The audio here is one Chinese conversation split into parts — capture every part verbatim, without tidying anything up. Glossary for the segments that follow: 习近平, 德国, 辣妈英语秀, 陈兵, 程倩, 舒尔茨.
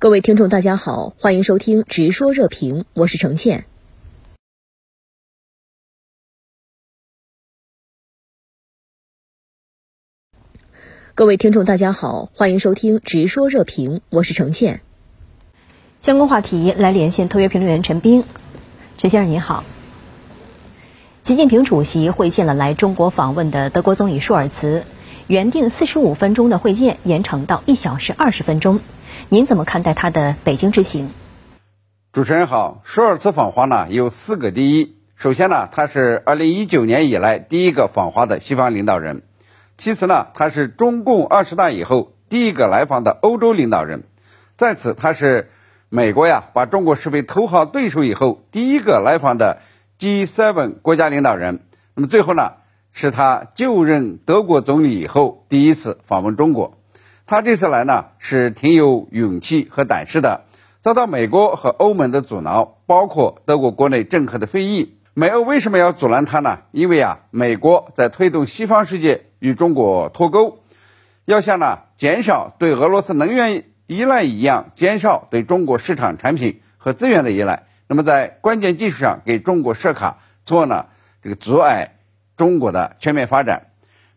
各位听众大家好，欢迎收听直说热评，我是程倩。各位听众大家好，欢迎收听直说热评，我是程倩。相关话题来连线特约评论员陈兵。陈先生您好。习近平主席会见了来中国访问的德国总理舒尔茨，原定四十五分钟的会见延长到一小时二十分钟，您怎么看待他的北京之行？主持人好，舒尔茨访华呢有四个第一。首先呢，他是二零一九年以来第一个访华的西方领导人。其次呢，他是中共二十大以后第一个来访的欧洲领导人。在此，他是美国呀把中国视为头号对手以后第一个来访的 G 七 国家领导人。那么最后呢，是他就任德国总理以后第一次访问中国。他这次来呢是挺有勇气和胆识的，遭到美国和欧盟的阻挠，包括德国国内政客的非议。美欧为什么要阻拦他呢？因为啊，美国在推动西方世界与中国脱钩，要像呢减少对俄罗斯能源依赖一样，减少对中国市场产品和资源的依赖。那么在关键技术上给中国设卡，从而呢这个阻碍中国的全面发展。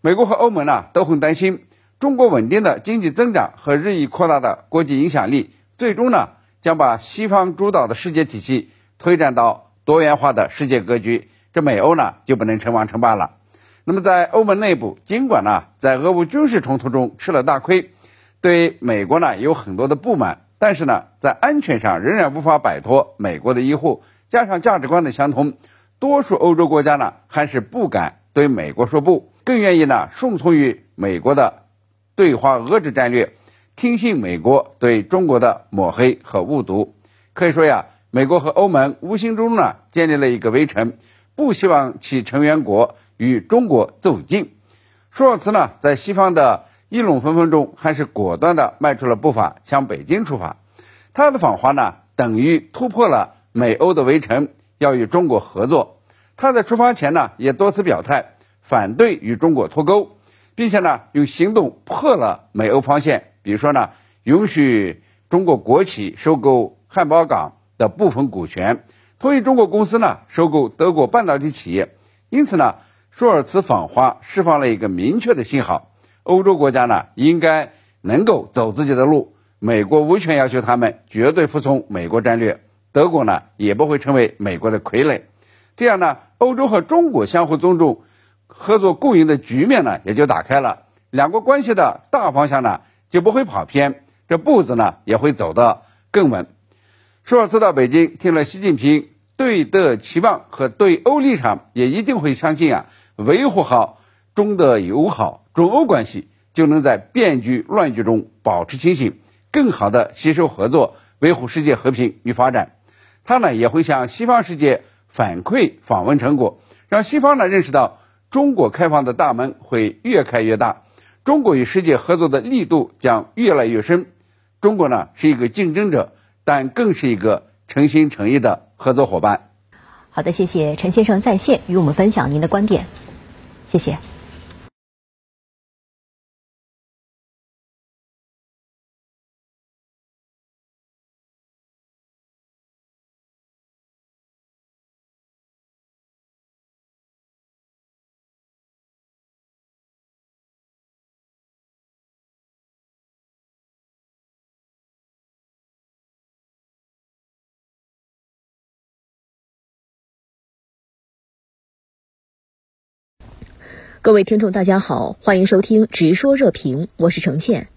美国和欧盟呢都很担心。中国稳定的经济增长和日益扩大的国际影响力，最终呢将把西方主导的世界体系推展到多元化的世界格局，这美欧呢就不能称王称霸了。那么在欧盟内部，尽管呢在俄乌军事冲突中吃了大亏，对美国呢有很多的不满，但是呢在安全上仍然无法摆脱美国的依护，加上价值观的相同，多数欧洲国家呢还是不敢对美国说不，更愿意呢顺从于美国的对华遏制战略，听信美国对中国的抹黑和误读。可以说呀，美国和欧盟无形中呢建立了一个围城，不希望其成员国与中国走近。舒尔茨呢在西方的议论纷纷中，还是果断地迈出了步伐，向北京出发。他的访华呢等于突破了美欧的围城，要与中国合作。他在出发前呢也多次表态反对与中国脱钩，并且呢用行动破了美欧防线，比如说呢允许中国国企收购汉堡港的部分股权，同意中国公司呢收购德国半导体企业。因此呢，舒尔茨访华释放了一个明确的信号，欧洲国家呢应该能够走自己的路，美国无权要求他们绝对服从美国战略，德国呢也不会成为美国的傀儡。这样呢，欧洲和中国相互尊重，合作共赢的局面呢也就打开了，两国关系的大方向呢就不会跑偏，这步子呢也会走得更稳。舒尔茨到北京听了习近平对德期望和对欧立场，也一定会相信啊，维护好中德友好、中欧关系，就能在变局乱局中保持清醒，更好的携手合作，维护世界和平与发展。他呢也会向西方世界反馈访问成果，让西方呢认识到中国开放的大门会越开越大，中国与世界合作的力度将越来越深。中国呢是一个竞争者，但更是一个诚心诚意的合作伙伴。好的，谢谢陈先生在线与我们分享您的观点，谢谢。各位听众大家好，欢迎收听直说热评，我是程倩。